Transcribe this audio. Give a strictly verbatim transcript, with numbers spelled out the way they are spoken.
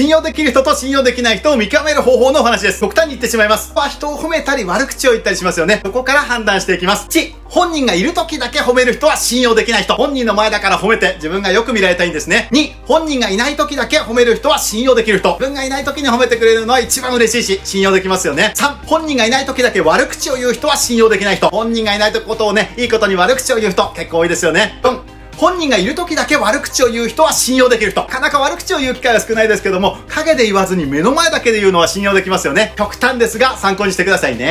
信用できる人と信用できない人を見極める方法のお話です。極端に言ってしまいます。まあ、人を褒めたり悪口を言ったりしますよね。そこから判断していきます。いち、本人がいる時だけ褒める人は信用できない人。本人の前だから褒めて自分がよく見られたいんですね。に、本人がいない時だけ褒める人は信用できる人。自分がいない時に褒めてくれるのは一番嬉しいし、信用できますよね。さん、本人がいない時だけ悪口を言う人は信用できない人。本人がいないことをね、いいことに悪口を言う人結構多いですよね。よん、本人がいる時だけ悪口を言う人は信用できる人。なかなか悪口を言う機会は少ないですけども、陰で言わずに目の前だけで言うのは信用できますよね。極端ですが参考にしてくださいね。